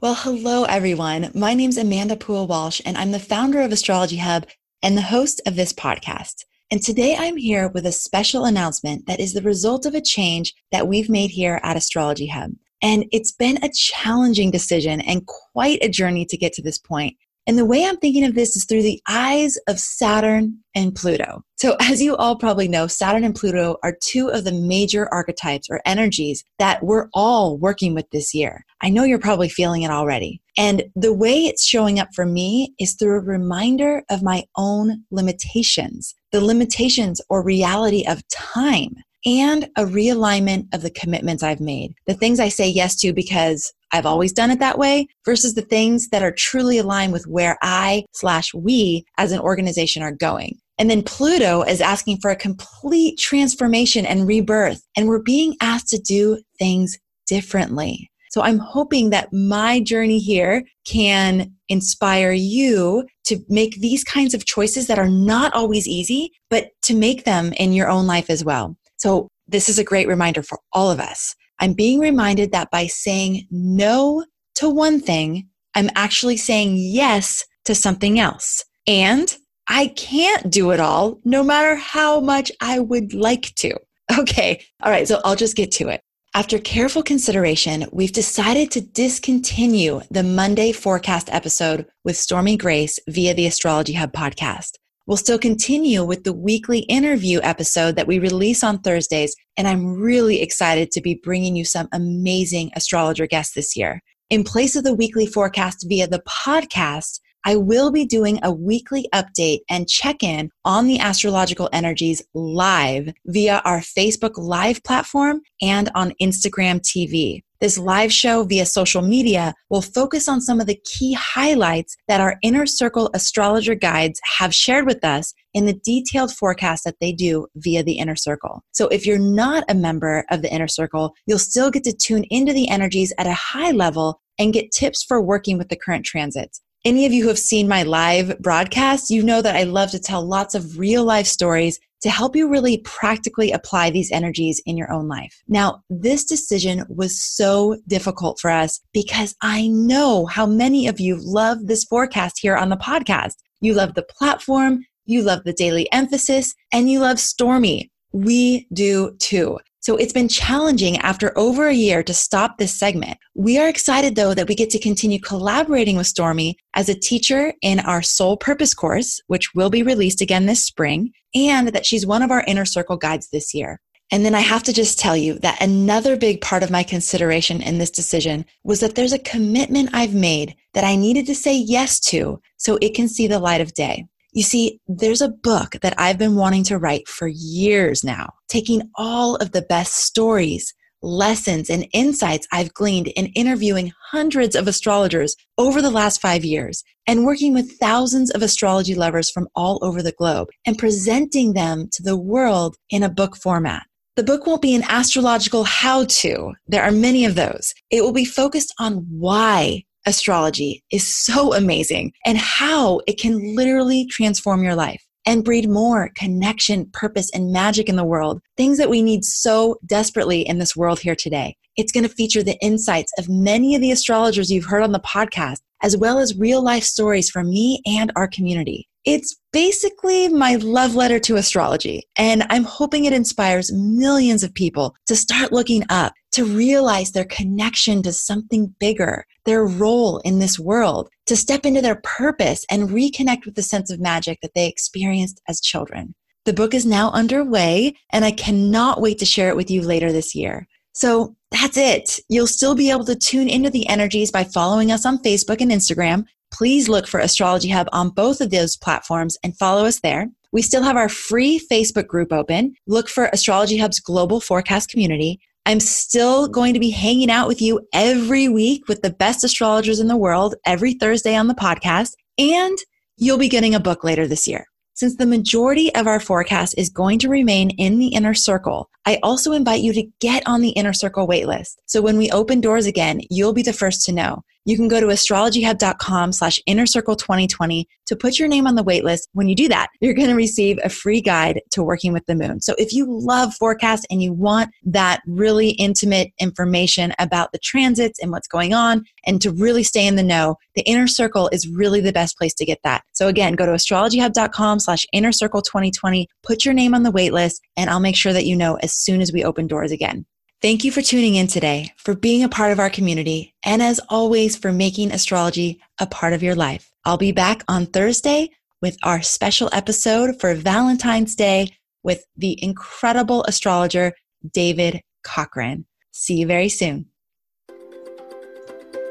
Well, hello, everyone. My name's Amanda Pua Walsh, and I'm the founder of Astrology Hub and the host of this podcast. And today I'm here with a special announcement that is the result of a change that we've made here at Astrology Hub. And it's been a challenging decision and quite a journey to get to this point. And the way I'm thinking of this is through the eyes of Saturn and Pluto. So as you all probably know, Saturn and Pluto are two of the major archetypes or energies that we're all working with this year. I know you're probably feeling it already. And the way it's showing up for me is through a reminder of my own limitations, the limitations or reality of time, and a realignment of the commitments I've made, the things I say yes to because I've always done it that way versus the things that are truly aligned with where I/we as an organization are going. And then Pluto is asking for a complete transformation and rebirth, and we're being asked to do things differently. So I'm hoping that my journey here can inspire you to make these kinds of choices that are not always easy, but to make them in your own life as well. So this is a great reminder for all of us. I'm being reminded that by saying no to one thing, I'm actually saying yes to something else. And I can't do it all, no matter how much I would like to. Okay, all right, so I'll just get to it. After careful consideration, we've decided to discontinue the Monday forecast episode with Stormy Grace via the Astrology Hub podcast. We'll still continue with the weekly interview episode that we release on Thursdays, and I'm really excited to be bringing you some amazing astrologer guests this year. In place of the weekly forecast via the podcast, I will be doing a weekly update and check-in on the astrological energies live via our Facebook Live platform and on Instagram TV. This live show via social media will focus on some of the key highlights that our Inner Circle astrologer guides have shared with us in the detailed forecast that they do via the Inner Circle. So if you're not a member of the Inner Circle, you'll still get to tune into the energies at a high level and get tips for working with the current transits. Any of you who have seen my live broadcast, you know that I love to tell lots of real life stories to help you really practically apply these energies in your own life. Now, this decision was so difficult for us because I know how many of you love this forecast here on the podcast. You love the platform, you love the daily emphasis, and you love Stormy. We do too. So it's been challenging after over a year to stop this segment. We are excited though that we get to continue collaborating with Stormy as a teacher in our Soul Purpose course, which will be released again this spring, and that she's one of our Inner Circle guides this year. And then I have to just tell you that another big part of my consideration in this decision was that there's a commitment I've made that I needed to say yes to so it can see the light of day. You see, there's a book that I've been wanting to write for years now, taking all of the best stories, lessons, and insights I've gleaned in interviewing hundreds of astrologers over the last 5 years and working with thousands of astrology lovers from all over the globe and presenting them to the world in a book format. The book won't be an astrological how-to. There are many of those. It will be focused on why astrology is so amazing and how it can literally transform your life and breed more connection, purpose, and magic in the world, things that we need so desperately in this world here today. It's going to feature the insights of many of the astrologers you've heard on the podcast, as well as real life stories from me and our community. It's basically my love letter to astrology, and I'm hoping it inspires millions of people to start looking up, to realize their connection to something bigger, their role in this world, to step into their purpose and reconnect with the sense of magic that they experienced as children. The book is now underway, and I cannot wait to share it with you later this year. So that's it. You'll still be able to tune into the energies by following us on Facebook and Instagram. Please look for Astrology Hub on both of those platforms and follow us there. We still have our free Facebook group open. Look for Astrology Hub's Global Forecast community. I'm still going to be hanging out with you every week with the best astrologers in the world every Thursday on the podcast, and you'll be getting a book later this year. Since the majority of our forecast is going to remain in the Inner Circle, I also invite you to get on the Inner Circle waitlist. So when we open doors again, you'll be the first to know. You can go to astrologyhub.com/innercircle2020 to put your name on the waitlist. When you do that, you're going to receive a free guide to working with the moon. So if you love forecasts and you want that really intimate information about the transits and what's going on and to really stay in the know, the Inner Circle is really the best place to get that. So again, go to astrologyhub.com/innercircle2020, put your name on the waitlist, and I'll make sure that you know as soon as we open doors again. Thank you for tuning in today, for being a part of our community, and as always, for making astrology a part of your life. I'll be back on Thursday with our special episode for Valentine's Day with the incredible astrologer, David Cochran. See you very soon.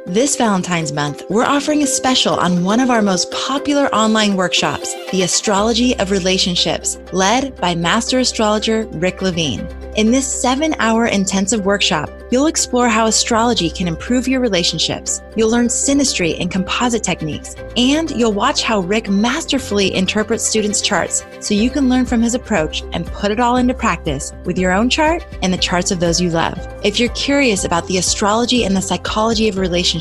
This Valentine's month, we're offering a special on one of our most popular online workshops, the Astrology of Relationships, led by Master Astrologer Rick Levine. In this 7-hour intensive workshop, you'll explore how astrology can improve your relationships. You'll learn synastry and composite techniques, and you'll watch how Rick masterfully interprets students' charts so you can learn from his approach and put it all into practice with your own chart and the charts of those you love. If you're curious about the astrology and the psychology of relationships,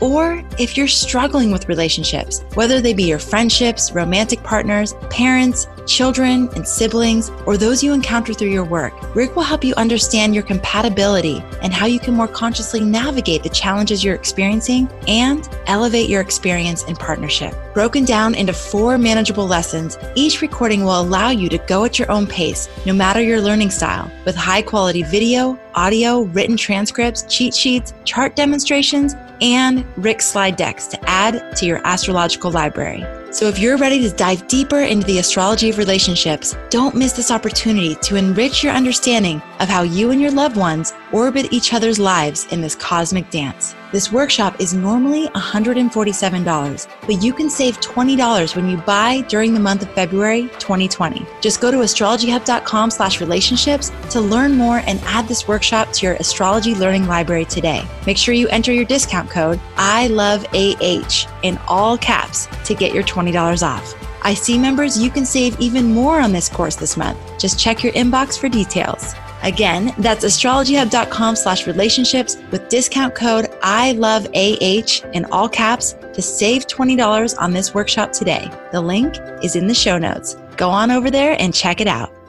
or if you're struggling with relationships, whether they be your friendships, romantic partners, parents, children and siblings, or those you encounter through your work, Rick will help you understand your compatibility and how you can more consciously navigate the challenges you're experiencing and elevate your experience in partnership. Broken down into 4 manageable lessons, each recording will allow you to go at your own pace, no matter your learning style, with high-quality video, audio, written transcripts, cheat sheets, chart demonstrations, and Rick's slide decks to add to your astrological library. So if you're ready to dive deeper into the astrology of relationships, don't miss this opportunity to enrich your understanding of how you and your loved ones orbit each other's lives in this cosmic dance. This workshop is normally $147, but you can save $20 when you buy during the month of February 2020. Just go to astrologyhub.com/relationships to learn more and add this workshop to your astrology learning library today. Make sure you enter your discount code ILOVEAH in all caps to get your $20 off. IC members, you can save even more on this course this month. Just check your inbox for details. Again, that's astrologyhub.com/relationships with discount code ILOVEAH in all caps to save $20 on this workshop today. The link is in the show notes. Go on over there and check it out.